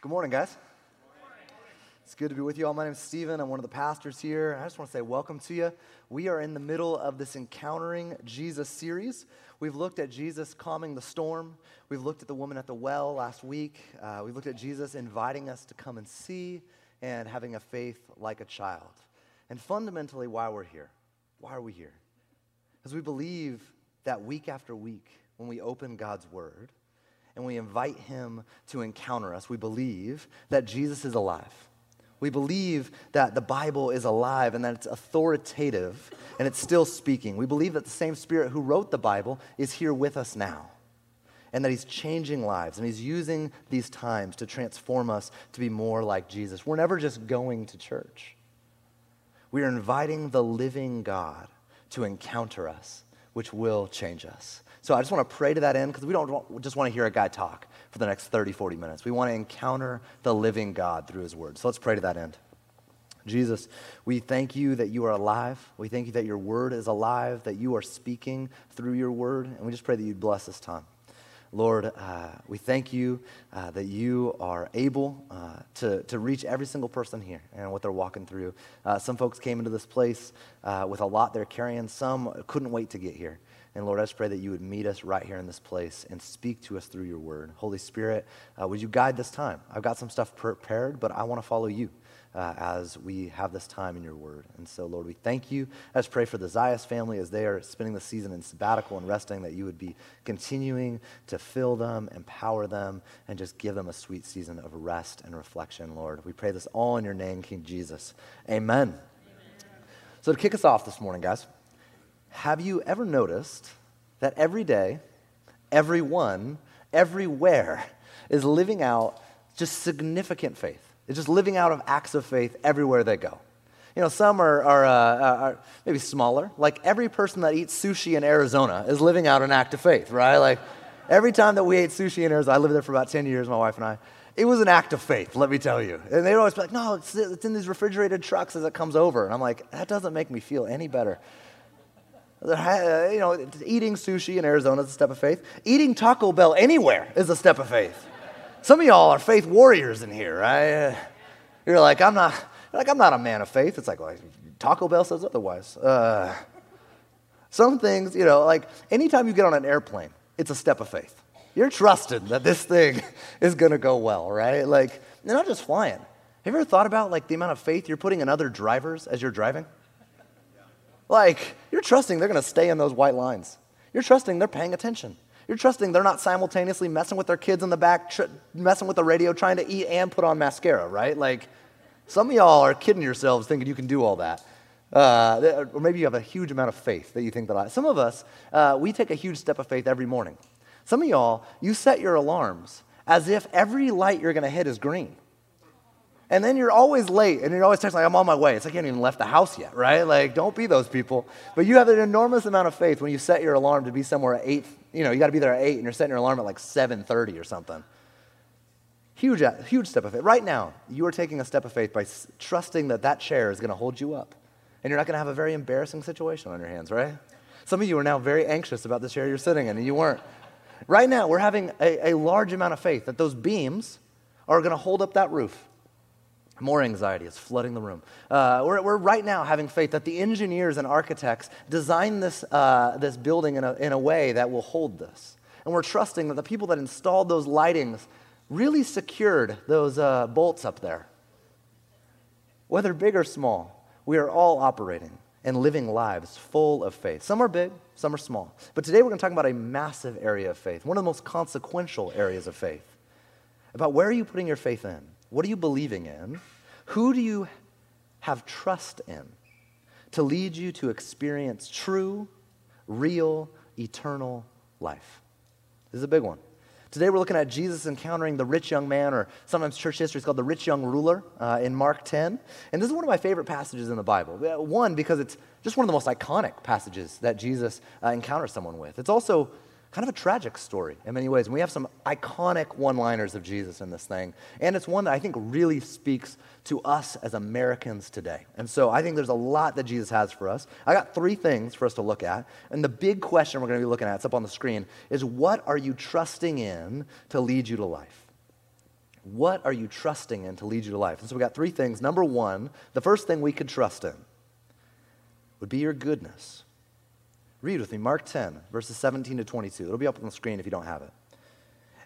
Good morning, guys. Good morning. It's good to be with you all. My name is Stephen. I'm one of the pastors here. I just want to say welcome to you. We are in the middle of this Encountering Jesus series. We've looked at Jesus calming the storm. We've looked at the woman at the well last week. We've looked at Jesus inviting us to come and see and having a faith like a child. And fundamentally, why we're here. Why are we here? Because we believe that week after week, when we open God's Word, and we invite him to encounter us, we believe that Jesus is alive. We believe that the Bible is alive and that it's authoritative and it's still speaking. We believe that the same Spirit who wrote the Bible is here with us now and that he's changing lives and he's using these times to transform us to be more like Jesus. We're never just going to church. We are inviting the living God to encounter us, which will change us. So I just want to pray to that end because we don't just want to hear a guy talk for the next 30, 40 minutes. We want to encounter the living God through his word. So let's pray to that end. Jesus, we thank you that you are alive. We thank you that your word is alive, that you are speaking through your word. And we just pray that you'd bless this time. Lord, we thank you that you are able to reach every single person here and what they're walking through. Some folks came into this place with a lot they're carrying. Some couldn't wait to get here. And Lord, I just pray that you would meet us right here in this place and speak to us through your word. Holy Spirit, would you guide this time? I've got some stuff prepared, but I want to follow you as we have this time in your word. And so, Lord, we thank you. I just pray for the Zayas family as they are spending the season in sabbatical and resting, that you would be continuing to fill them, empower them, and just give them a sweet season of rest and reflection, Lord. We pray this all in your name, King Jesus. Amen. Amen. So to kick us off this morning, guys, have you ever noticed that every day, everyone, everywhere is living out just significant faith? It's just living out of acts of faith everywhere they go. You know, some are maybe smaller. Like every person that eats sushi in Arizona is living out an act of faith, right? Like every time that we ate sushi in Arizona, I lived there for about 10 years, my wife and I. It was an act of faith, let me tell you. And they'd always be like, no, it's in these refrigerated trucks as it comes over. And I'm like, that doesn't make me feel any better. You know, eating sushi in Arizona is a step of faith. Eating Taco Bell anywhere is a step of faith. Some of y'all are faith warriors in here, right? You're like, I'm not a man of faith. It's like, well, Taco Bell says otherwise. Some things, you know, like anytime you get on an airplane, it's a step of faith. You're trusted that this thing is going to go well, right? Like, they're not just flying. Have you ever thought about, like, the amount of faith you're putting in other drivers as you're driving? Like, you're trusting they're going to stay in those white lines. You're trusting they're paying attention. You're trusting they're not simultaneously messing with their kids in the back, messing with the radio, trying to eat and put on mascara, right? Like, some of y'all are kidding yourselves thinking you can do all that. Or maybe you have a huge amount of faith that you think that Some of us, we take a huge step of faith every morning. Some of y'all, you set your alarms as if every light you're going to hit is green. And then you're always late, and you're always texting, like, I'm on my way. It's like you haven't even left the house yet, right? Like, don't be those people. But you have an enormous amount of faith when you set your alarm to be somewhere at 8. You know, you got to be there at 8, and you're setting your alarm at like 7:30 or something. Huge step of faith. Right now, you are taking a step of faith by trusting that that chair is going to hold you up, and you're not going to have a very embarrassing situation on your hands, right? Some of you are now very anxious about the chair you're sitting in, and you weren't. Right now, we're having a large amount of faith that those beams are going to hold up that roof. More anxiety is flooding the room. We're right now having faith that the engineers and architects designed this building in a way that will hold this. And we're trusting that the people that installed those lightings really secured those bolts up there. Whether big or small, we are all operating and living lives full of faith. Some are big, some are small. But today we're going to talk about a massive area of faith, one of the most consequential areas of faith, about where are you putting your faith in? What are you believing in? Who do you have trust in to lead you to experience true, real, eternal life? This is a big one. Today we're looking at Jesus encountering the rich young man, or sometimes church history is called the rich young ruler in Mark 10. And this is one of my favorite passages in the Bible. One, because it's just one of the most iconic passages that Jesus encounters someone with. It's also kind of a tragic story in many ways. And we have some iconic one-liners of Jesus in this thing. And it's one that I think really speaks to us as Americans today. And so I think there's a lot that Jesus has for us. I got three things for us to look at. And the big question we're going to be looking at, it's up on the screen, is what are you trusting in to lead you to life? What are you trusting in to lead you to life? And so we got three things. Number one, the first thing we could trust in would be your goodness. Read with me, Mark 10, verses 17 to 22. It'll be up on the screen if you don't have it.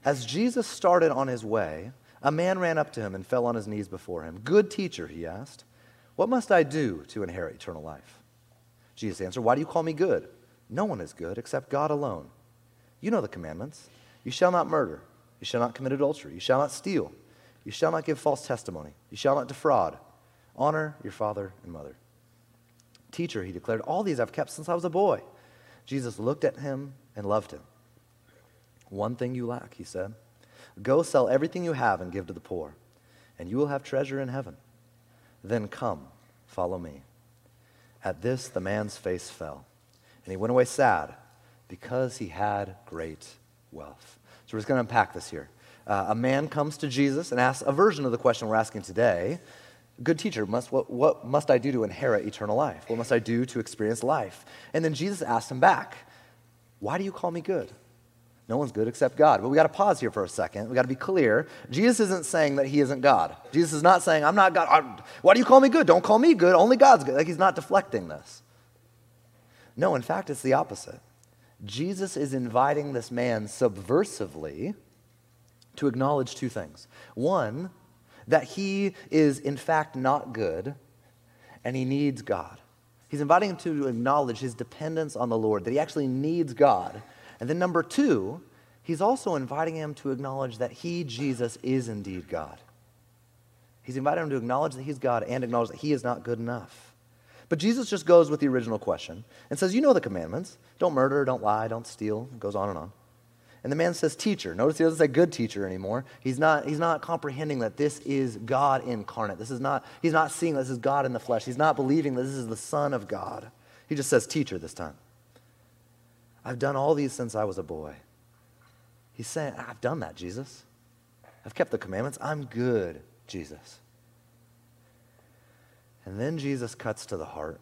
As Jesus started on his way, a man ran up to him and fell on his knees before him. Good teacher, he asked, what must I do to inherit eternal life? Jesus answered, why do you call me good? No one is good except God alone. You know the commandments. You shall not murder. You shall not commit adultery. You shall not steal. You shall not give false testimony. You shall not defraud. Honor your father and mother. Teacher, he declared, all these I've kept since I was a boy. Jesus looked at him and loved him. One thing you lack, he said. Go sell everything you have and give to the poor, and you will have treasure in heaven. Then come, follow me. At this, the man's face fell, and he went away sad because he had great wealth. So we're just going to unpack this here. A man comes to Jesus and asks a version of the question we're asking today. Good teacher, what must I do to inherit eternal life? What must I do to experience life? And then Jesus asks him back, why do you call me good? No one's good except God. But we got to pause here for a second. We got to be clear. Jesus isn't saying that he isn't God. Jesus is not saying, I'm not God. Why do you call me good? Don't call me good. Only God's good. Like, he's not deflecting this. No, in fact, it's the opposite. Jesus is inviting this man subversively to acknowledge two things. One, that he is in fact not good and he needs God. He's inviting him to acknowledge his dependence on the Lord, that he actually needs God. And then number two, he's also inviting him to acknowledge that he, Jesus, is indeed God. He's inviting him to acknowledge that he's God and acknowledge that he is not good enough. But Jesus just goes with the original question and says, you know the commandments. Don't murder, don't lie, don't steal. It goes on and on. And the man says, teacher. Notice he doesn't say good teacher anymore. He's not comprehending that this is God incarnate. He's not seeing this is God in the flesh. He's not believing that this is the Son of God. He just says teacher this time. I've done all these since I was a boy. He's saying, I've done that, Jesus. I've kept the commandments. I'm good, Jesus. And then Jesus cuts to the heart.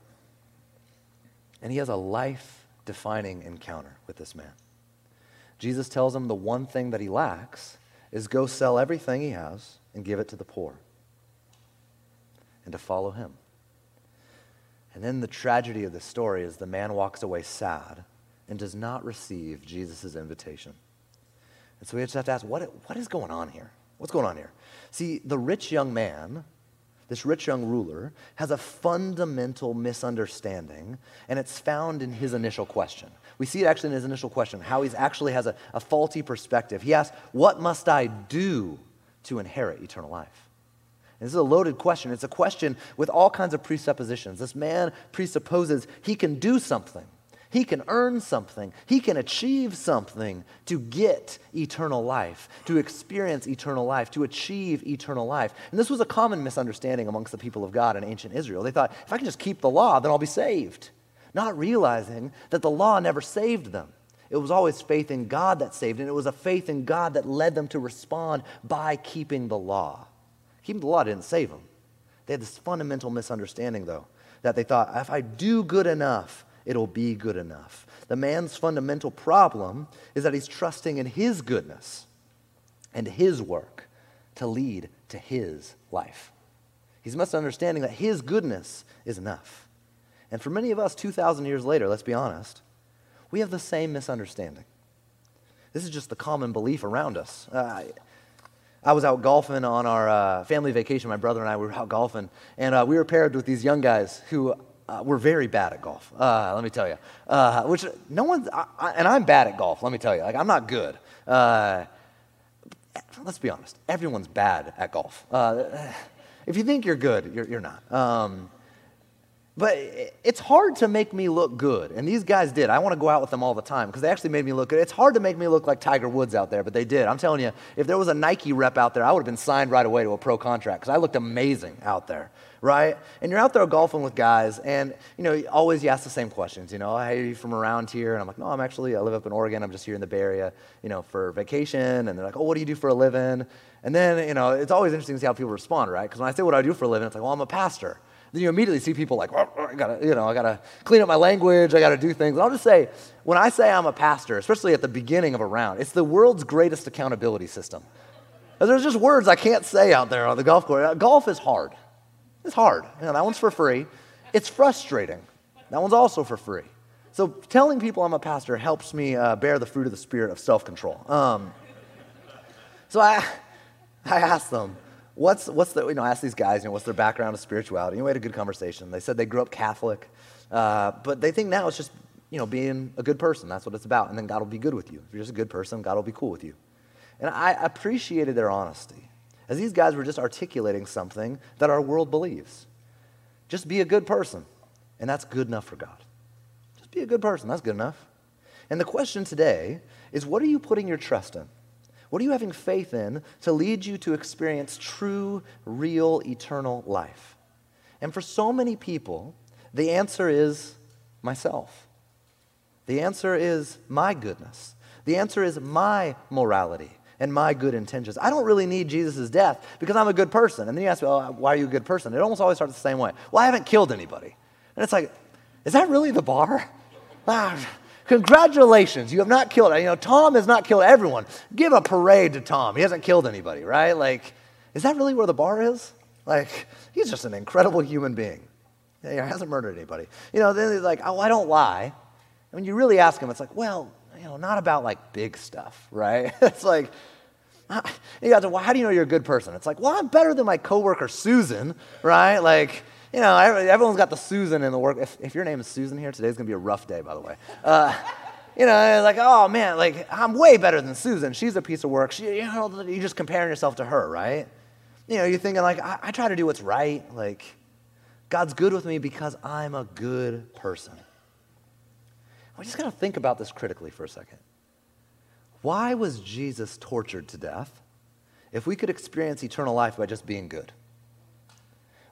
And he has a life-defining encounter with this man. Jesus tells him the one thing that he lacks is go sell everything he has and give it to the poor and to follow him. And then the tragedy of the story is the man walks away sad and does not receive Jesus' invitation. And so we just have to ask, what is going on here? What's going on here? See, the rich young man, this rich young ruler, has a fundamental misunderstanding, and it's found in his initial question. We see it actually in his initial question, how he actually has a faulty perspective. He asks, what must I do to inherit eternal life? And this is a loaded question. It's a question with all kinds of presuppositions. This man presupposes he can do something. He can earn something. He can achieve something to get eternal life, to experience eternal life, to achieve eternal life. And this was a common misunderstanding amongst the people of God in ancient Israel. They thought, if I can just keep the law, then I'll be saved, not realizing that the law never saved them. It was always faith in God that saved, and it was a faith in God that led them to respond by keeping the law. Keeping the law didn't save them. They had this fundamental misunderstanding, though, that they thought, if I do good enough, it'll be good enough. The man's fundamental problem is that he's trusting in his goodness and his work to lead to his life. He's misunderstanding that his goodness is enough. And for many of us 2,000 years later, let's be honest, we have the same misunderstanding. This is just the common belief around us. I was out golfing on our family vacation. My brother and I were out golfing, and we were paired with these young guys who we're very bad at golf, let me tell you. Which no one's, and I'm bad at golf, let me tell you. Like, I'm not good. Let's be honest, everyone's bad at golf. If you think you're good, you're not. But it's hard to make me look good, and these guys did. I want to go out with them all the time because they actually made me look good. It's hard to make me look like Tiger Woods out there, but they did. I'm telling you, if there was a Nike rep out there, I would have been signed right away to a pro contract because I looked amazing out there. Right? And you're out there golfing with guys, and, you know, always you ask the same questions, you know, hey, are you from around here? And I'm like, no, I live up in Oregon. I'm just here in the Bay Area, you know, for vacation. And they're like, oh, what do you do for a living? And then, you know, it's always interesting to see how people respond, right? Because when I say what I do for a living, it's like, well, I'm a pastor. Then you immediately see people like, oh, I gotta clean up my language. I gotta do things. And I'll just say, when I say I'm a pastor, especially at the beginning of a round, it's the world's greatest accountability system. There's just words I can't say out there on the golf course. Golf is hard. It's hard. Yeah, that one's for free. It's frustrating. That one's also for free. So telling people I'm a pastor helps me bear the fruit of the spirit of self-control. So I asked them, what's the, you know, I asked these guys, you know, what's their background of spirituality? And we had a good conversation. They said they grew up Catholic, but they think now it's just, you know, being a good person. That's what it's about. And then God will be good with you. If you're just a good person, God will be cool with you. And I appreciated their honesty, as these guys were just articulating something that our world believes. Just be a good person, and that's good enough for God. Just be a good person, that's good enough. And the question today is, what are you putting your trust in? What are you having faith in to lead you to experience true, real, eternal life? And for so many people, the answer is myself. The answer is my goodness. The answer is my morality and my good intentions. I don't really need Jesus' death because I'm a good person. And then you ask me, oh, why are you a good person? It almost always starts the same way. Well, I haven't killed anybody. And it's like, is that really the bar? Ah, congratulations, you have not killed. You know, Tom has not killed everyone. Give a parade to Tom. He hasn't killed anybody, right? Like, is that really where the bar is? Like, he's just an incredible human being. He hasn't murdered anybody. You know, then he's like, oh, I don't lie. I mean, you really ask him, it's like, well, you know, not about like big stuff, right? It's like, you guys are, well, how do you know you're a good person? It's like, well, I'm better than my coworker Susan, right? Like, you know, everyone's got the Susan in the work. If your name is Susan here, today's gonna be a rough day, by the way. You know, like, oh man, like I'm way better than Susan. She's a piece of work. She, you know, you're just comparing yourself to her, right? You know, you're thinking like, I try to do what's right. Like, God's good with me because I'm a good person. We just gotta think about this critically for a second. Why was Jesus tortured to death if we could experience eternal life by just being good?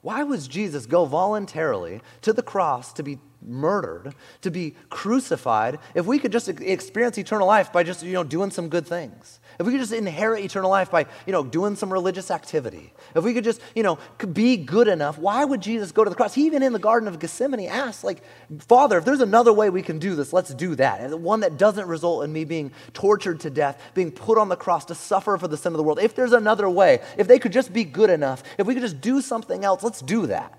Why was Jesus go voluntarily to the cross to be murdered, to be crucified, if we could just experience eternal life by just, you know, doing some good things? If we could just inherit eternal life by, you know, doing some religious activity? If we could just, you know, be good enough, why would Jesus go to the cross? He even in the Garden of Gethsemane asked, like, Father, if there's another way we can do this, let's do that. And the one that doesn't result in me being tortured to death, being put on the cross to suffer for the sin of the world. If there's another way, if they could just be good enough, if we could just do something else, let's do that.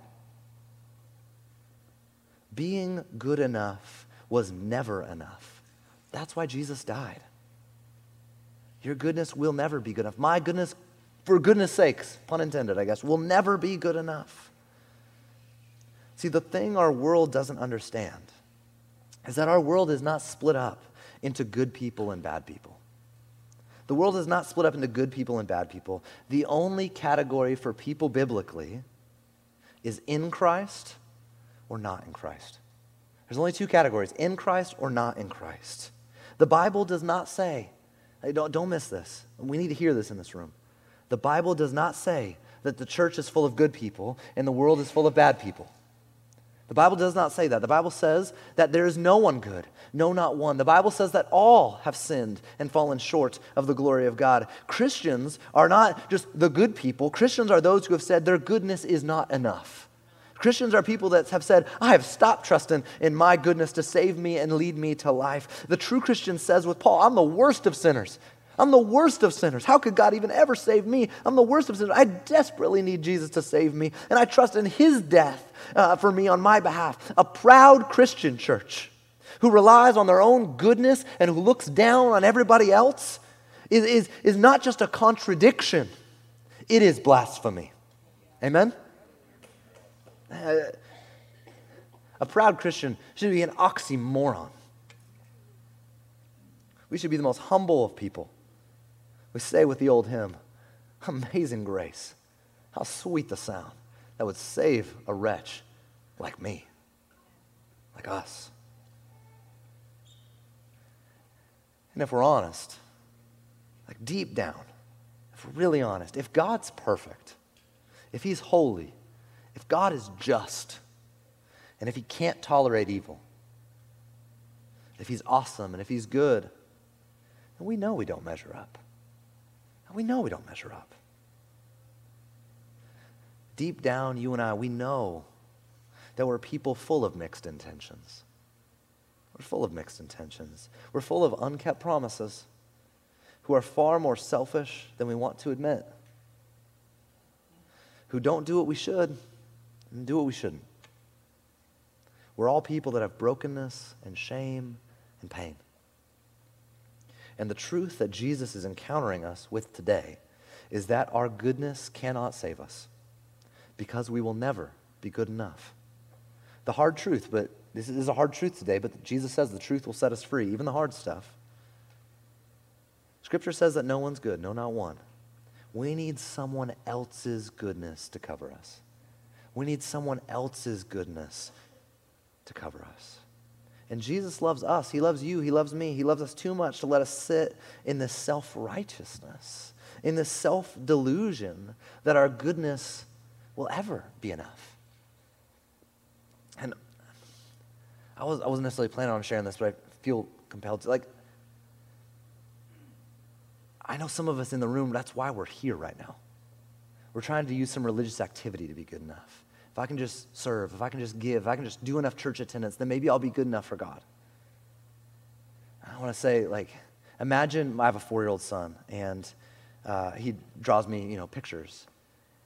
Being good enough was never enough. That's why Jesus died. Your goodness will never be good enough. My goodness, for goodness sakes, pun intended, I guess, will never be good enough. See, the thing our world doesn't understand is that our world is not split up into good people and bad people. The world is not split up into good people and bad people. The only category for people biblically is in Christ or not in Christ. There's only two categories, in Christ or not in Christ. The Bible does not say, don't miss this. We need to hear this in this room. The Bible does not say that the church is full of good people and the world is full of bad people. The Bible does not say that. The Bible says that there is no one good, no, not one. The Bible says that all have sinned and fallen short of the glory of God. Christians are not just the good people. Christians are those who have said their goodness is not enough. Christians are people that have said, I have stopped trusting in my goodness to save me and lead me to life. The true Christian says with Paul, I'm the worst of sinners. I'm the worst of sinners. How could God even ever save me? I'm the worst of sinners. I desperately need Jesus to save me, and I trust in his death for me on my behalf. A proud Christian church who relies on their own goodness and who looks down on everybody else is not just a contradiction. It is blasphemy. Amen? A proud Christian should be an oxymoron. We should be the most humble of people. We say with the old hymn, amazing grace, how sweet the sound that would save a wretch like me, like us. And if we're honest, like deep down, if we're really honest, if God's perfect, if he's holy, if God is just, and if he can't tolerate evil, if he's awesome and if he's good, then we know we don't measure up. And we know we don't measure up. Deep down, you and I, we know that we're people full of mixed intentions. We're full of mixed intentions. We're full of unkept promises. who are far more selfish than we want to admit, who don't do what we should and do what we shouldn't. We're all people that have brokenness and shame and pain. And the truth that Jesus is encountering us with today is that our goodness cannot save us because we will never be good enough. The hard truth, but this is a hard truth today, but Jesus says the truth will set us free, even the hard stuff. Scripture says that no one's good, no, not one. We need someone else's goodness to cover us. We need someone else's goodness to cover us. And Jesus loves us. He loves you. He loves me. He loves us too much to let us sit in this self-righteousness, in this self-delusion that our goodness will ever be enough. And I wasn't necessarily planning on sharing this, but I feel compelled to. Like, I know some of us in the room, that's why we're here right now. We're trying to use some religious activity to be good enough. If I can just serve, if I can just give, if I can just do enough church attendance, then maybe I'll be good enough for God. I want to say, like, imagine I have a 4-year-old son, and he draws me, pictures.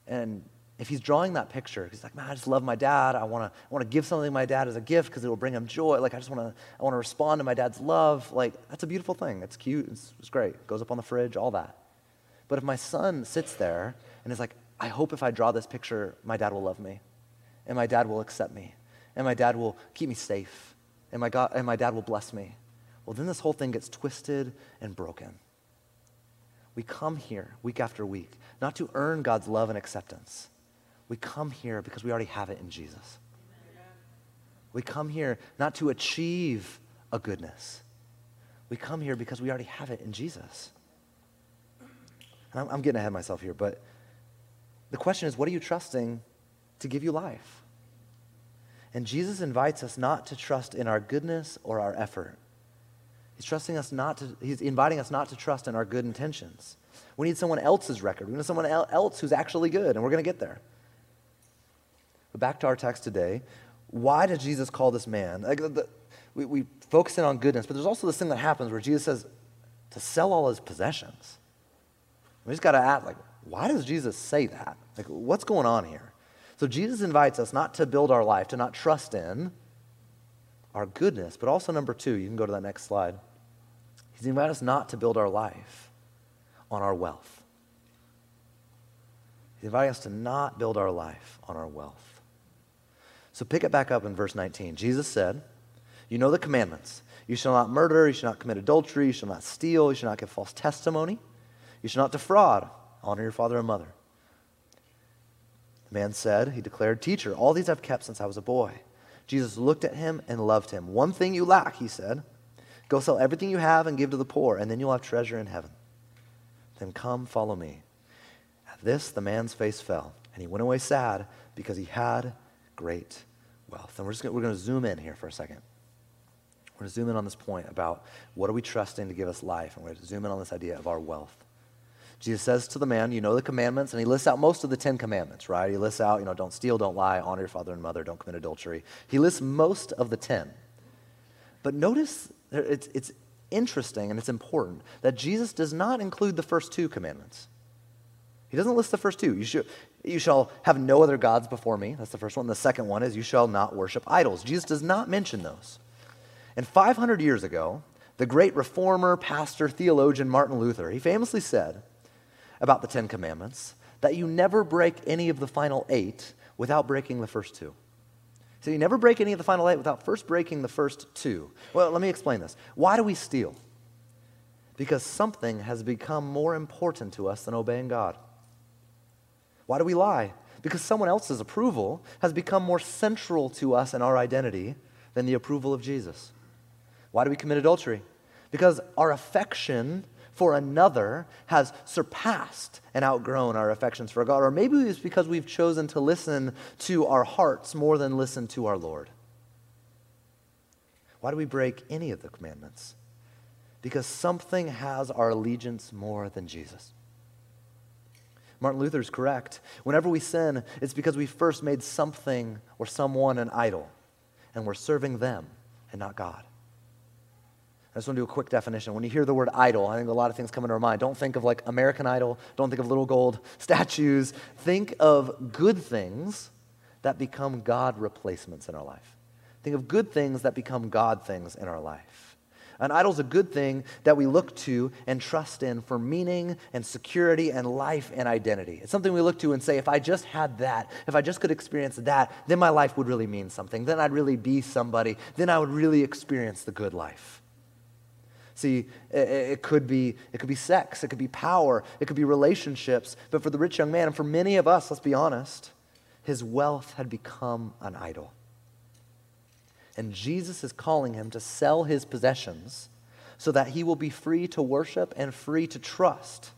And if he's drawing that picture, he's like, man, I just love my dad. I want to give something to my dad as a gift because it will bring him joy. Like, I want to respond to my dad's love. Like, that's a beautiful thing. That's cute. It's great. It goes up on the fridge, all that. But if my son sits there and is like, I hope if I draw this picture, my dad will love me, and my dad will accept me, and my dad will keep me safe, and my dad will bless me, well, then this whole thing gets twisted and broken. We come here week after week, not to earn God's love and acceptance. We come here because we already have it in Jesus. Amen. We come here not to achieve a goodness. We come here because we already have it in Jesus. And I'm getting ahead of myself here, but the question is, what are you trusting to give you life? And Jesus invites us not to trust in our goodness or our effort. He's inviting us not to trust in our good intentions. We need someone else's record. We need someone else who's actually good, and we're going to get there. But back to our text today. Why did Jesus call this man? Like, we focus in on goodness, but there's also this thing that happens where Jesus says to sell all his possessions. We just got to ask, like, why does Jesus say that? Like, what's going on here? So Jesus invites us not to build our life, to not trust in our goodness, but also number two, you can go to that next slide. He's inviting us not to build our life on our wealth. He's inviting us to not build our life on our wealth. So pick it back up in verse 19. Jesus said, you know the commandments. You shall not murder, you shall not commit adultery, you shall not steal, you shall not give false testimony, you shall not defraud, honor your father and mother. The man said, he declared, teacher, all these I've kept since I was a boy. Jesus looked at him and loved him. One thing you lack, he said. Go sell everything you have and give to the poor, and then you'll have treasure in heaven. Then come, follow me. At this, the man's face fell, and he went away sad because he had great wealth. And we're going to zoom in here for a second. We're going to zoom in on this point about what are we trusting to give us life, and we're going to zoom in on this idea of our wealth. Jesus says to the man, you know the commandments, and he lists out most of the 10 commandments, right? He lists out, don't steal, don't lie, honor your father and mother, don't commit adultery. He lists most of the 10. But notice, it's interesting and it's important that Jesus does not include the first two commandments. He doesn't list the first two. You shall have no other gods before me. That's the first one. The second one is you shall not worship idols. Jesus does not mention those. And 500 years ago, the great reformer, pastor, theologian Martin Luther, he famously said about the 10 commandments, that you never break any of the final 8 without breaking the first 2. So you never break any of the final 8 without first breaking the first 2. Well, let me explain this. Why do we steal? Because something has become more important to us than obeying God. Why do we lie? Because someone else's approval has become more central to us and our identity than the approval of Jesus. Why do we commit adultery? Because our affection for another has surpassed and outgrown our affections for God. Or maybe it's because we've chosen to listen to our hearts more than listen to our Lord. Why do we break any of the commandments? Because something has our allegiance more than Jesus. Martin Luther's correct. Whenever we sin, it's because we first made something or someone an idol, and we're serving them and not God. I just want to do a quick definition. When you hear the word idol, I think a lot of things come into our mind. Don't think of like American Idol. Don't think of little gold statues. Think of good things that become God replacements in our life. Think of good things that become God things in our life. An idol is a good thing that we look to and trust in for meaning and security and life and identity. It's something we look to and say, if I just had that, if I just could experience that, then my life would really mean something. Then I'd really be somebody. Then I would really experience the good life. See, it could be sex, it could be power, it could be relationships. But for the rich young man, and for many of us, let's be honest, his wealth had become an idol. And Jesus is calling him to sell his possessions so that he will be free to worship and free to trust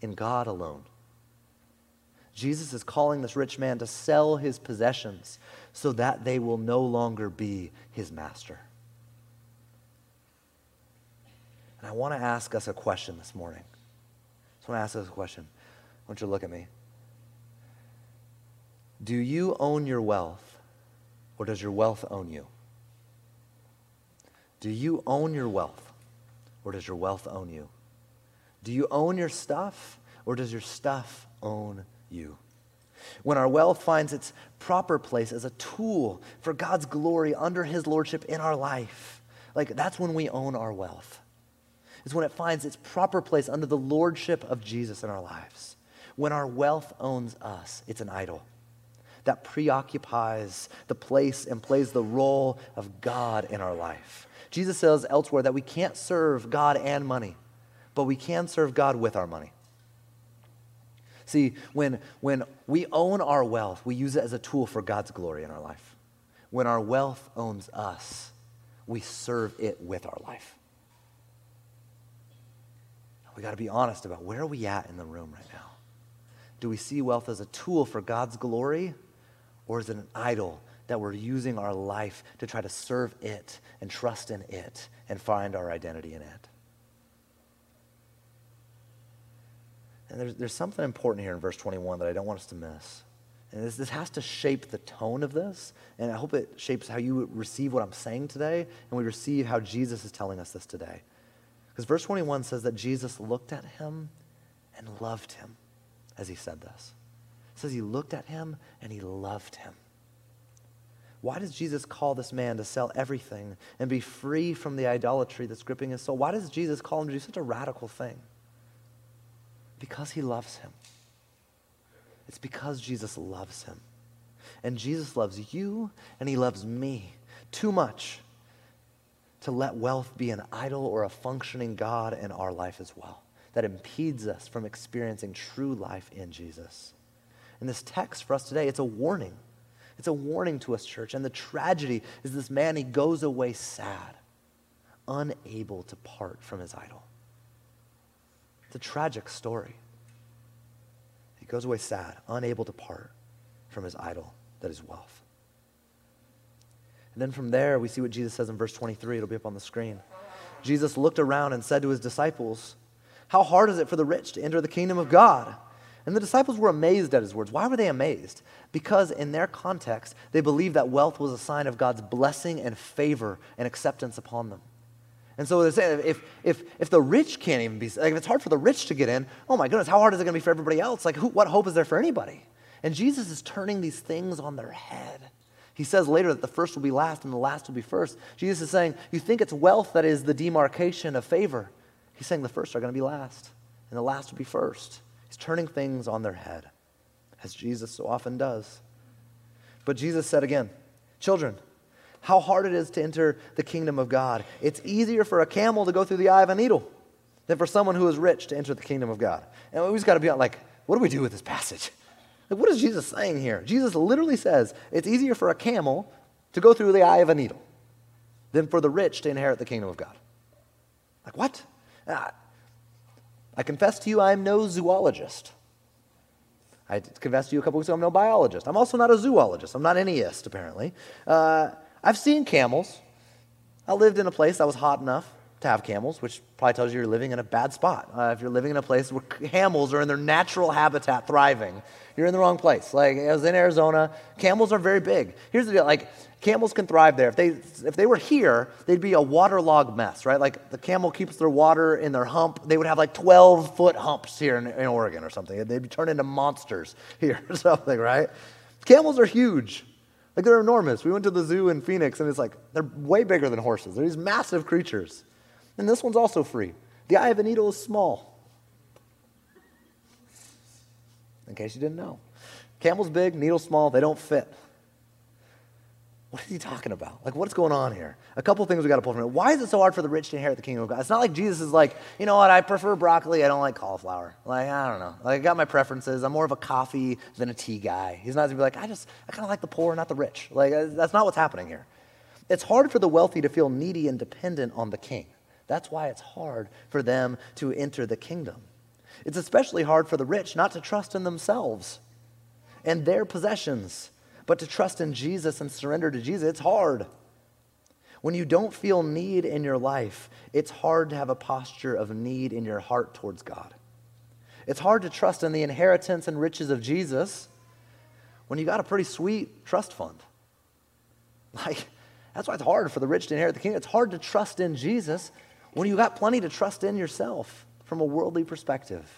in God alone. Jesus is calling this rich man to sell his possessions so that they will no longer be his master. And I want to ask us a question this morning. So I want to ask us a question. I want you to look at me. Do you own your wealth, or does your wealth own you? Do you own your wealth, or does your wealth own you? Do you own your stuff, or does your stuff own you? When our wealth finds its proper place as a tool for God's glory under his lordship in our life, like that's when we own our wealth. It's when it finds its proper place under the lordship of Jesus in our lives. When our wealth owns us, it's an idol that preoccupies the place and plays the role of God in our life. Jesus says elsewhere that we can't serve God and money, but we can serve God with our money. See, when we own our wealth, we use it as a tool for God's glory in our life. When our wealth owns us, we serve it with our life. We got to be honest about where are we at in the room right now. Do we see wealth as a tool for God's glory, or is it an idol that we're using our life to try to serve it and trust in it and find our identity in it? And there's something important here in verse 21 that I don't want us to miss. And this has to shape the tone of this, and I hope it shapes how you receive what I'm saying today, and we receive how Jesus is telling us this today. Because verse 21 says that Jesus looked at him and loved him as he said this. It says he looked at him and he loved him. Why does Jesus call this man to sell everything and be free from the idolatry that's gripping his soul? Why does Jesus call him to do such a radical thing? Because he loves him. It's because Jesus loves him. And Jesus loves you and he loves me too much to let wealth be an idol or a functioning God in our life as well, that impedes us from experiencing true life in Jesus. And this text for us today, it's a warning. It's a warning to us, church. And the tragedy is this man, he goes away sad, unable to part from his idol. It's a tragic story. He goes away sad, unable to part from his idol that is wealth. And then from there, we see what Jesus says in verse 23. It'll be up on the screen. Jesus looked around and said to his disciples, "How hard is it for the rich to enter the kingdom of God?" And the disciples were amazed at his words. Why were they amazed? Because in their context, they believed that wealth was a sign of God's blessing and favor and acceptance upon them. And so they're saying, if the rich can't even be, like if it's hard for the rich to get in, oh my goodness, how hard is it going to be for everybody else? Like what hope is there for anybody? And Jesus is turning these things on their head. He says later that the first will be last and the last will be first. Jesus is saying, you think it's wealth that is the demarcation of favor. He's saying the first are going to be last and the last will be first. He's turning things on their head, as Jesus so often does. But Jesus said again, "Children, how hard it is to enter the kingdom of God. It's easier for a camel to go through the eye of a needle than for someone who is rich to enter the kingdom of God." And we just got to be like, what do we do with this passage? Like, what is Jesus saying here? Jesus literally says, it's easier for a camel to go through the eye of a needle than for the rich to inherit the kingdom of God. Like, what? I confess to you, I'm no zoologist. I confess to you a couple weeks ago, I'm no biologist. I'm also not a zoologist. I'm not an enneist, apparently. I've seen camels. I lived in a place that was hot enough to have camels, which probably tells you you're living in a bad spot. If you're living in a place where camels are in their natural habitat thriving, you're in the wrong place. Like, I was in Arizona, camels are very big. Here's the deal, like, camels can thrive there. If they were here, they'd be a waterlogged mess, right? Like, the camel keeps their water in their hump. They would have like 12-foot humps here in Oregon or something. They'd be turned into monsters here or something, right? Camels are huge. Like, they're enormous. We went to the zoo in Phoenix, and it's like, they're way bigger than horses. They're these massive creatures. And this one's also free. The eye of a needle is small. In case you didn't know. Camel's big, needle's small, they don't fit. What is he talking about? Like, what's going on here? A couple things we got to pull from it. Why is it so hard for the rich to inherit the kingdom of God? It's not like Jesus is like, you know what, I prefer broccoli, I don't like cauliflower. Like, I don't know. Like, I got my preferences. I'm more of a coffee than a tea guy. He's not going to be like, I kind of like the poor, not the rich. Like, that's not what's happening here. It's hard for the wealthy to feel needy and dependent on the king. That's why it's hard for them to enter the kingdom. It's especially hard for the rich not to trust in themselves and their possessions, but to trust in Jesus and surrender to Jesus. It's hard. When you don't feel need in your life, it's hard to have a posture of need in your heart towards God. It's hard to trust in the inheritance and riches of Jesus when you got a pretty sweet trust fund. Like, that's why it's hard for the rich to inherit the kingdom. It's hard to trust in Jesus when you got plenty to trust in yourself from a worldly perspective.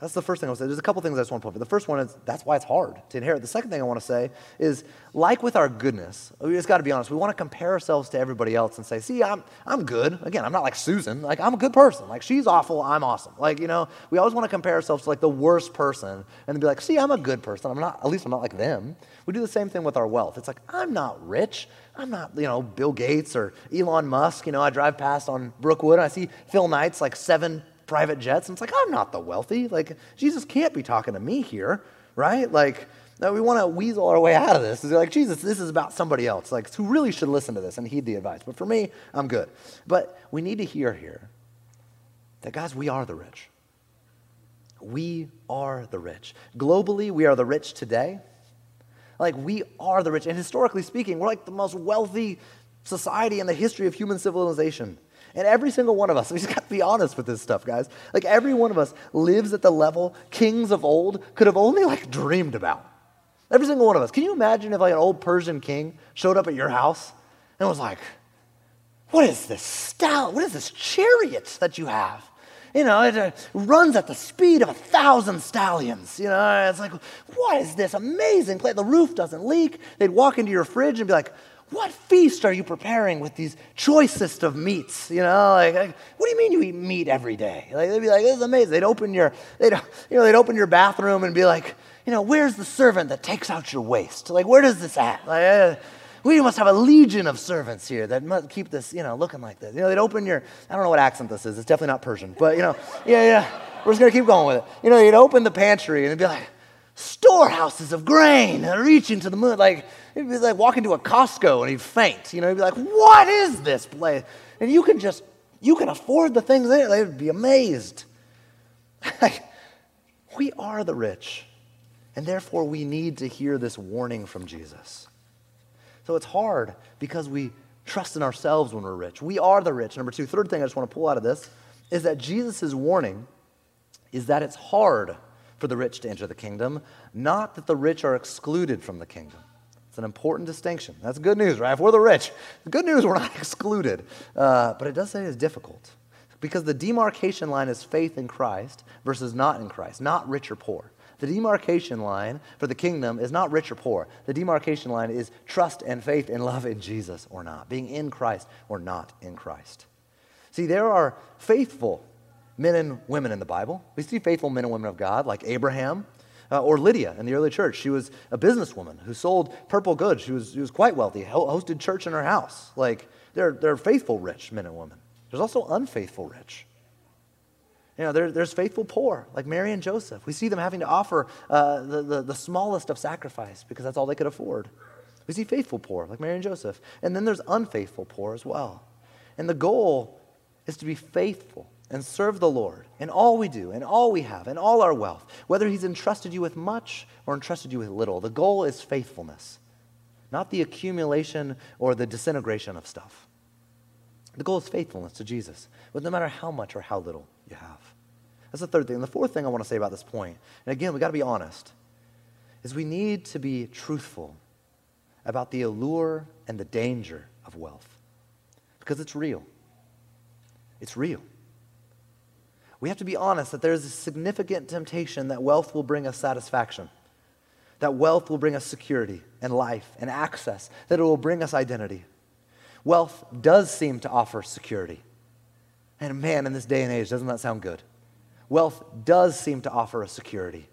That's the first thing I want to say. There's a couple things I just want to point out. The first one is that's why it's hard to inherit. The second thing I want to say is, like with our goodness, we just got to be honest. We want to compare ourselves to everybody else and say, see, I'm good. Again, I'm not like Susan. Like, I'm a good person. Like, she's awful. I'm awesome. Like, you know, we always want to compare ourselves to like the worst person and be like, see, I'm a good person. At least I'm not like them. We do the same thing with our wealth. It's like, I'm not rich. I'm not, you know, Bill Gates or Elon Musk. You know, I drive past on Brookwood and I see Phil Knight's like 7 private jets, and it's like, I'm not the wealthy. Like, Jesus can't be talking to me here, right? Like, no, we want to weasel our way out of this. It's like, Jesus, this is about somebody else, like, who really should listen to this and heed the advice. But for me, I'm good. But we need to hear here that, guys, we are the rich. We are the rich. Globally, we are the rich today. Like, we are the rich. And historically speaking, we're like the most wealthy society in the history of human civilization. And every single one of us, we just got to be honest with this stuff, guys. Like, every one of us lives at the level kings of old could have only, like, dreamed about. Every single one of us. Can you imagine if, like, an old Persian king showed up at your house and was like, what is this stout? What is this chariot that you have? You know, it runs at the speed of 1,000 stallions. You know, it's like, what is this amazing place? The roof doesn't leak. They'd walk into your fridge and be like, what feast are you preparing with these choicest of meats? You know, like, what do you mean you eat meat every day? Like, they'd be like, this is amazing. They'd open your bathroom and be like, you know, where's the servant that takes out your waste? Like, where does this at? Like, we must have a legion of servants here that must keep this, you know, looking like this. You know, they'd open your, I don't know what accent this is. It's definitely not Persian, but, you know, yeah. We're just going to keep going with it. You know, you'd open the pantry and it'd be like, storehouses of grain that are reaching to the moon. Like, it'd be like walking to a Costco and he'd faint. You know, he'd be like, what is this place? And you can afford the things there. They'd be amazed. Like, we are the rich. And therefore, we need to hear this warning from Jesus. So it's hard because we trust in ourselves when we're rich. We are the rich. Number two, third thing I just want to pull out of this is that Jesus' warning is that it's hard for the rich to enter the kingdom, not that the rich are excluded from the kingdom. It's an important distinction. That's good news, right? If we're the rich, the good news, we're not excluded. But it does say it's difficult because the demarcation line is faith in Christ versus not in Christ, not rich or poor. The demarcation line for the kingdom is not rich or poor. The demarcation line is trust and faith and love in Jesus or not, being in Christ or not in Christ. See, there are faithful men and women in the Bible. We see faithful men and women of God like Abraham or Lydia in the early church. She was a businesswoman who sold purple goods. She was quite wealthy, hosted church in her house. Like, they're faithful rich men and women. There's also unfaithful rich. You know, there's faithful poor like Mary and Joseph. We see them having to offer the smallest of sacrifice because that's all they could afford. We see faithful poor like Mary and Joseph. And then there's unfaithful poor as well. And the goal is to be faithful and serve the Lord in all we do, in all we have, in all our wealth, whether he's entrusted you with much or entrusted you with little. The goal is faithfulness, not the accumulation or the disintegration of stuff. The goal is faithfulness to Jesus, but no matter how much or how little you have. That's the third thing. And the fourth thing I want to say about this point, and again, we got to be honest, is we need to be truthful about the allure and the danger of wealth, because it's real. It's real. We have to be honest that there is a significant temptation that wealth will bring us satisfaction, that wealth will bring us security and life and access, that it will bring us identity. Wealth does seem to offer security. And man, in this day and age, doesn't that sound good? Wealth does seem to offer a security.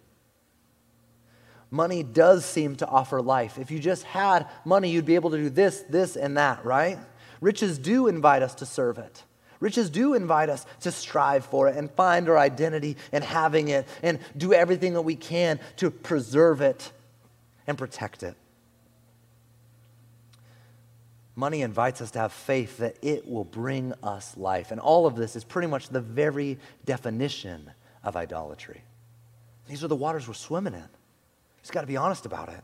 Money does seem to offer life. If you just had money, you'd be able to do this, this, and that, right? Riches do invite us to serve it. Riches do invite us to strive for it and find our identity in having it and do everything that we can to preserve it and protect it. Money invites us to have faith that it will bring us life. And all of this is pretty much the very definition of idolatry. These are the waters we're swimming in. Just got to be honest about it.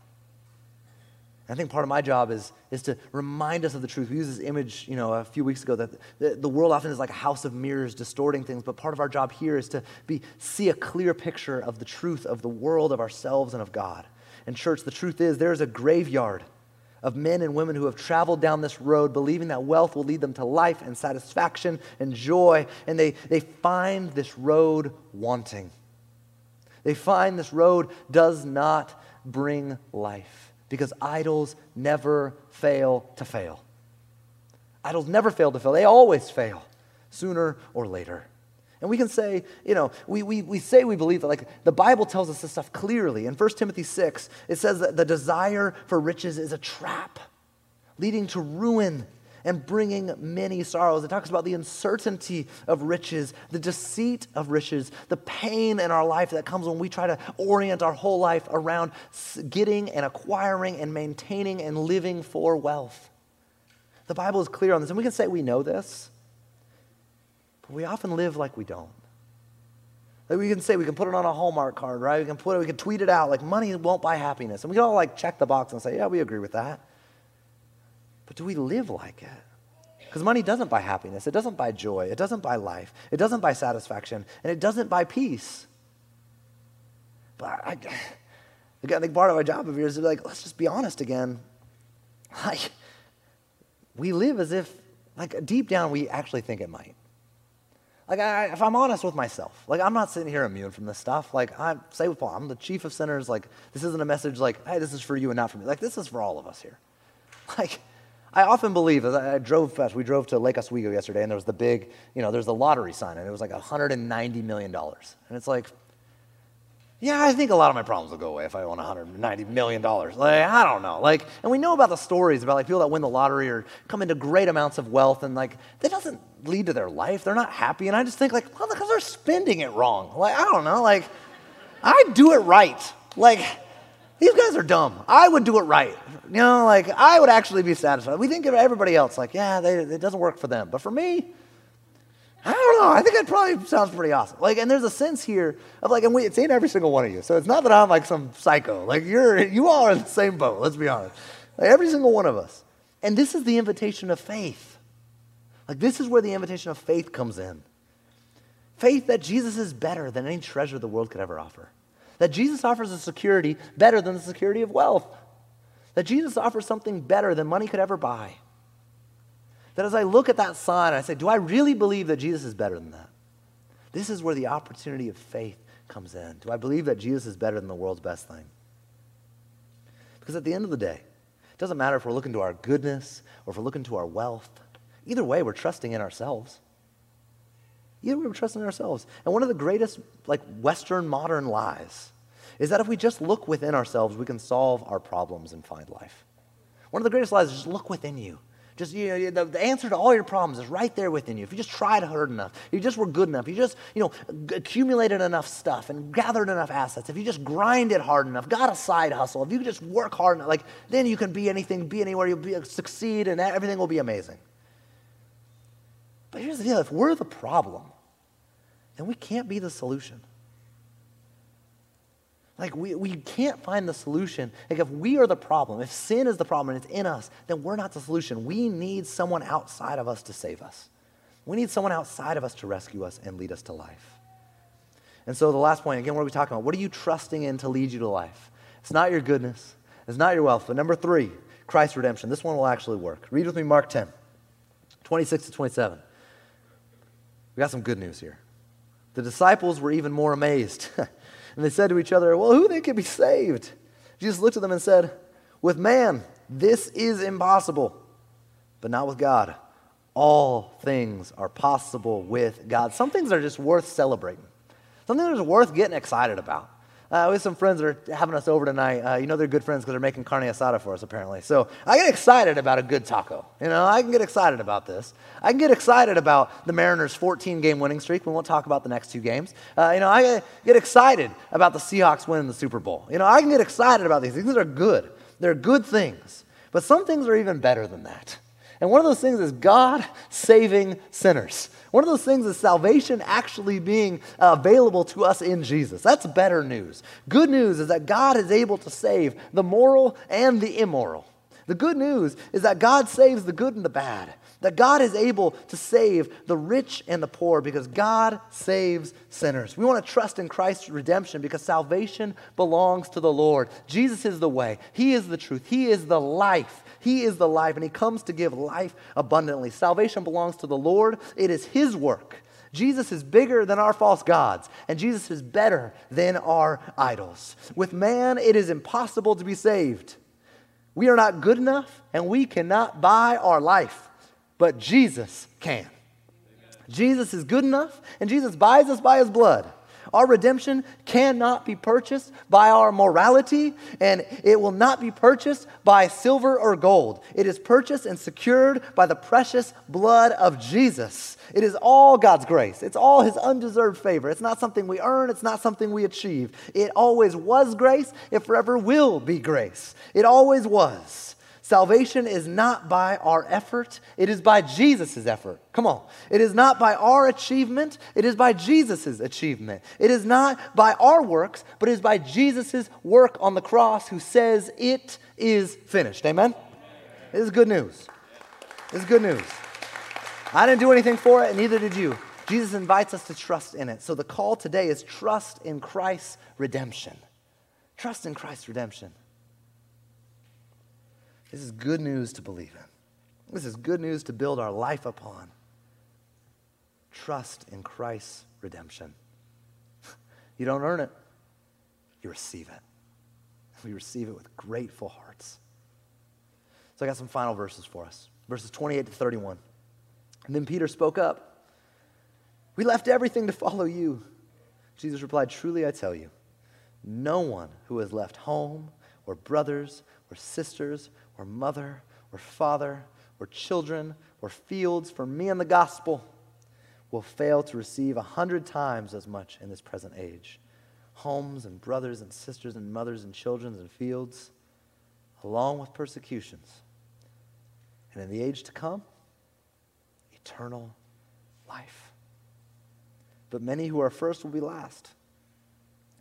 I think part of my job is to remind us of the truth. We used this image, a few weeks ago that the world often is like a house of mirrors distorting things, but part of our job here is to see a clear picture of the truth of the world, of ourselves, and of God. And church, the truth is there is a graveyard of men and women who have traveled down this road believing that wealth will lead them to life and satisfaction and joy, and they find this road wanting. They find this road does not bring life because idols never fail to fail. Idols never fail to fail. They always fail sooner or later. And we can say, we say we believe that, like, the Bible tells us this stuff clearly. In 1 Timothy 6, it says that the desire for riches is a trap leading to ruin and bringing many sorrows. It talks about the uncertainty of riches, the deceit of riches, the pain in our life that comes when we try to orient our whole life around getting and acquiring and maintaining and living for wealth. The Bible is clear on this, and we can say we know this. We often live like we don't. Like we can put it on a Hallmark card, right? We can tweet it out, like, money won't buy happiness. And we can all check the box and say, yeah, we agree with that. But do we live like it? Because money doesn't buy happiness. It doesn't buy joy. It doesn't buy life. It doesn't buy satisfaction. And it doesn't buy peace. But again, I think part of our job here is to be like, let's just be honest again. Like, we live as if, deep down, we actually think it might. If I'm honest with myself, I'm not sitting here immune from this stuff. Say with Paul, I'm the chief of sinners. This isn't a message hey, this is for you and not for me. This is for all of us here. I often believe, as I drove fast, we drove to Lake Oswego yesterday, and there was the big, there's the lottery sign, and it was $190 million. And it's yeah, I think a lot of my problems will go away if I won $190 million. I don't know. And we know about the stories about people that win the lottery or come into great amounts of wealth, and that doesn't lead to their life. They're not happy. And I just think well, because they're spending it wrong. I don't know. I do it right. These guys are dumb. I would do it right. I would actually be satisfied. We think of everybody else yeah, it doesn't work for them. But for me, I don't know. I think that probably sounds pretty awesome. And there's a sense here of it's in every single one of you. So it's not that I'm some psycho. You all are in the same boat. Let's be honest. Every single one of us. And this is the invitation of faith. This is where the invitation of faith comes in. Faith that Jesus is better than any treasure the world could ever offer. That Jesus offers a security better than the security of wealth. That Jesus offers something better than money could ever buy. That as I look at that sign, I say, do I really believe that Jesus is better than that? This is where the opportunity of faith comes in. Do I believe that Jesus is better than the world's best thing? Because at the end of the day, it doesn't matter if we're looking to our goodness or if we're looking to our wealth. Either way, we're trusting in ourselves. Either way, we're trusting in oourselves. And one of the greatest Western modern lies is that if we just look within ourselves, we can solve our problems and find life. One of the greatest lies is just look within you. Just, the answer to all your problems is right there within you. If you just tried hard enough, if you just were good enough, if you just, accumulated enough stuff and gathered enough assets, if you just grinded hard enough, got a side hustle, if you could just work hard enough, then you can be anything, be anywhere, succeed, and everything will be amazing. But here's the deal. If we're the problem, then we can't be the solution. Like, we can't find the solution. Like, if we are the problem, if sin is the problem and it's in us, then we're not the solution. We need someone outside of us to save us. We need someone outside of us to rescue us and lead us to life. And so the last point, again, what are we talking about? What are you trusting in to lead you to life? It's not your goodness. It's not your wealth. But number three, Christ's redemption. This one will actually work. Read with me Mark 10, 26 to 27. We got some good news here. The disciples were even more amazed. And they said to each other, well, who then can be saved? Jesus looked at them and said, with man, this is impossible, but not with God. All things are possible with God. Some things are just worth celebrating. Some things are worth getting excited about. We have some friends that are having us over tonight. You know they're good friends because they're making carne asada for us, apparently. So I get excited about a good taco. You know, I can get excited about this. I can get excited about the Mariners' 14-game winning streak. We won't talk about the next two games. You know, I get excited about the Seahawks winning the Super Bowl. You know, I can get excited about these things. These are good. They're good things. But some things are even better than that. And one of those things is God saving sinners. One of those things is salvation actually being available to us in Jesus. That's better news. Good news is that God is able to save the moral and the immoral. The good news is that God saves the good and the bad. That God is able to save the rich and the poor because God saves sinners. We want to trust in Christ's redemption because salvation belongs to the Lord. Jesus is the way. He is the truth. He is the life. He is the life, and he comes to give life abundantly. Salvation belongs to the Lord. It is his work. Jesus is bigger than our false gods, and Jesus is better than our idols. With man, it is impossible to be saved. We are not good enough, and we cannot buy our life, but Jesus can. Amen. Jesus is good enough, and Jesus buys us by his blood. Our redemption cannot be purchased by our morality, and it will not be purchased by silver or gold. It is purchased and secured by the precious blood of Jesus. It is all God's grace. It's all his undeserved favor. It's not something we earn. It's not something we achieve. It always was grace. It forever will be grace. It always was. Salvation is not by our effort. It is by Jesus' effort. Come on. It is not by our achievement. It is by Jesus' achievement. It is not by our works, but it is by Jesus' work on the cross who says it is finished. Amen? This is good news. This is good news. I didn't do anything for it, and neither did you. Jesus invites us to trust in it. So the call today is trust in Christ's redemption. Trust in Christ's redemption. This is good news to believe in. This is good news to build our life upon. Trust in Christ's redemption. You don't earn it. You receive it. We receive it with grateful hearts. So I got some final verses for us. Verses 28 to 31. And then Peter spoke up. We left everything to follow you. Jesus replied, truly I tell you, no one who has left home or brothers or sisters or mother, or father, or children, or fields for me and the gospel will fail to receive 100 times as much in this present age. Homes and brothers and sisters and mothers and children and fields, along with persecutions. And in the age to come, eternal life. But many who are first will be last,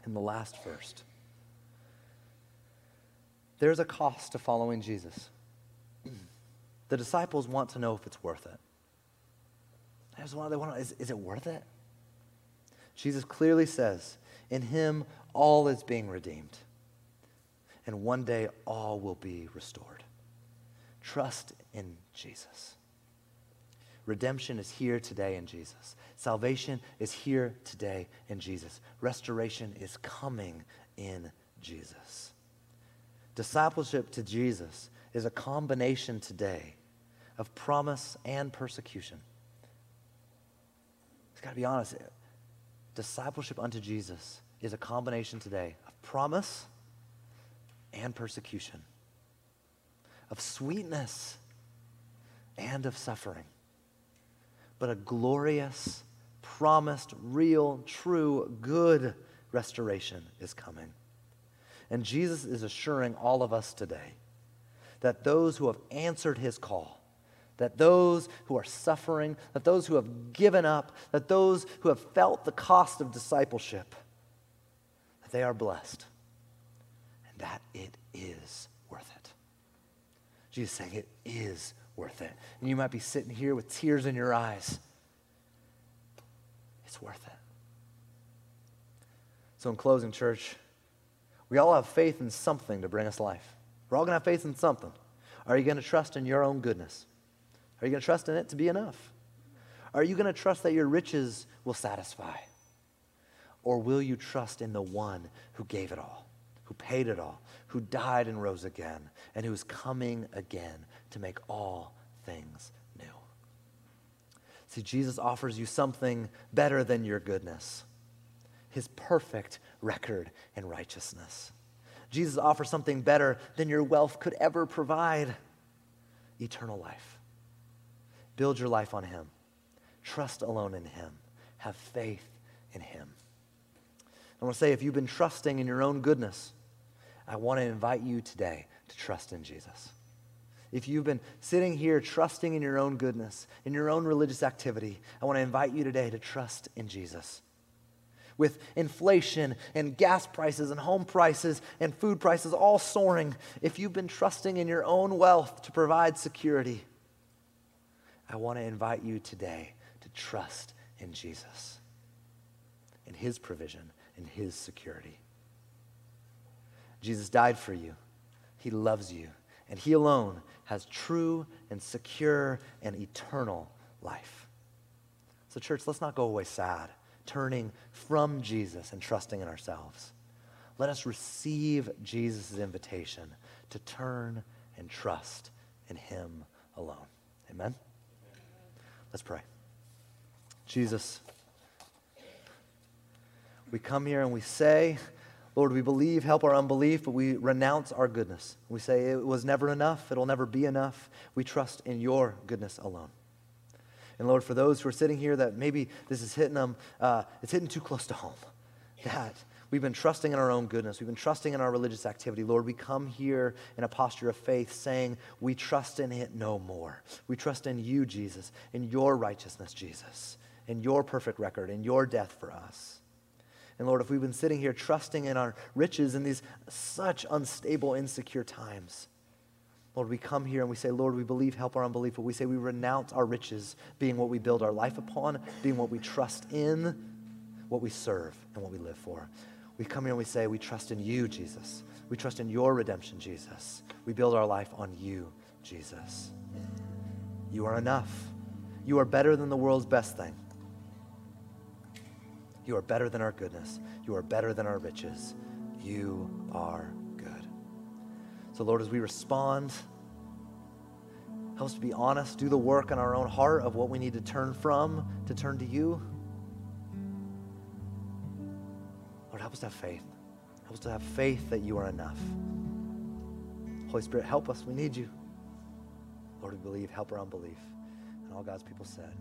and the last first. There's a cost to following Jesus. The disciples want to know if it's worth it. Is it worth it? Jesus clearly says, in him all is being redeemed. And one day all will be restored. Trust in Jesus. Redemption is here today in Jesus. Salvation is here today in Jesus. Restoration is coming in Jesus. Discipleship to Jesus is a combination today of promise and persecution. I've got to be honest. Discipleship unto Jesus is a combination today of promise and persecution, of sweetness and of suffering, but a glorious, promised, real, true, good restoration is coming. And Jesus is assuring all of us today that those who have answered his call, that those who are suffering, that those who have given up, that those who have felt the cost of discipleship, that they are blessed. it is worth it. Jesus is saying it is worth it. And you might be sitting here with tears in your eyes. It's worth it. So in closing, church, we all have faith in something to bring us life. We're all going to have faith in something. Are you going to trust in your own goodness? Are you going to trust in it to be enough? Are you going to trust that your riches will satisfy? Or will you trust in the one who gave it all, who paid it all, who died and rose again, and who is coming again to make all things new? See, Jesus offers you something better than your goodness, his perfect record in righteousness. Jesus offers something better than your wealth could ever provide, eternal life. Build your life on him. Trust alone in him. Have faith in him. I want to say, if you've been trusting in your own goodness, I want to invite you today to trust in Jesus. If you've been sitting here trusting in your own goodness, in your own religious activity, I want to invite you today to trust in Jesus. With inflation and gas prices and home prices and food prices all soaring, if you've been trusting in your own wealth to provide security, I want to invite you today to trust in Jesus, in his provision, in his security. Jesus died for you. He loves you, and he alone has true and secure and eternal life. So church, let's not go away sad, turning from Jesus and trusting in ourselves. Let us receive Jesus' invitation to turn and trust in him alone. Amen? Let's pray. Jesus, we come here and we say, Lord, we believe, help our unbelief, but we renounce our goodness. We say it was never enough, it'll never be enough. We trust in your goodness alone. And Lord, for those who are sitting here that maybe this is hitting them, it's hitting too close to home, that we've been trusting in our own goodness, we've been trusting in our religious activity. Lord, we come here in a posture of faith saying we trust in it no more. We trust in you, Jesus, in your righteousness, Jesus, in your perfect record, in your death for us. And Lord, if we've been sitting here trusting in our riches in these such unstable, insecure times, Lord, we come here and we say, Lord, we believe, help our unbelief, but we say we renounce our riches being what we build our life upon, being what we trust in, what we serve, and what we live for. We come here and we say we trust in you, Jesus. We trust in your redemption, Jesus. We build our life on you, Jesus. You are enough. You are better than the world's best thing. You are better than our goodness. You are better than our riches. You are good. So Lord, as we respond, help us to be honest, do the work in our own heart of what we need to turn from, to turn to you. Lord, help us to have faith. Help us to have faith that you are enough. Holy Spirit, help us. We need you. Lord, we believe. Help our unbelief. And all God's people said.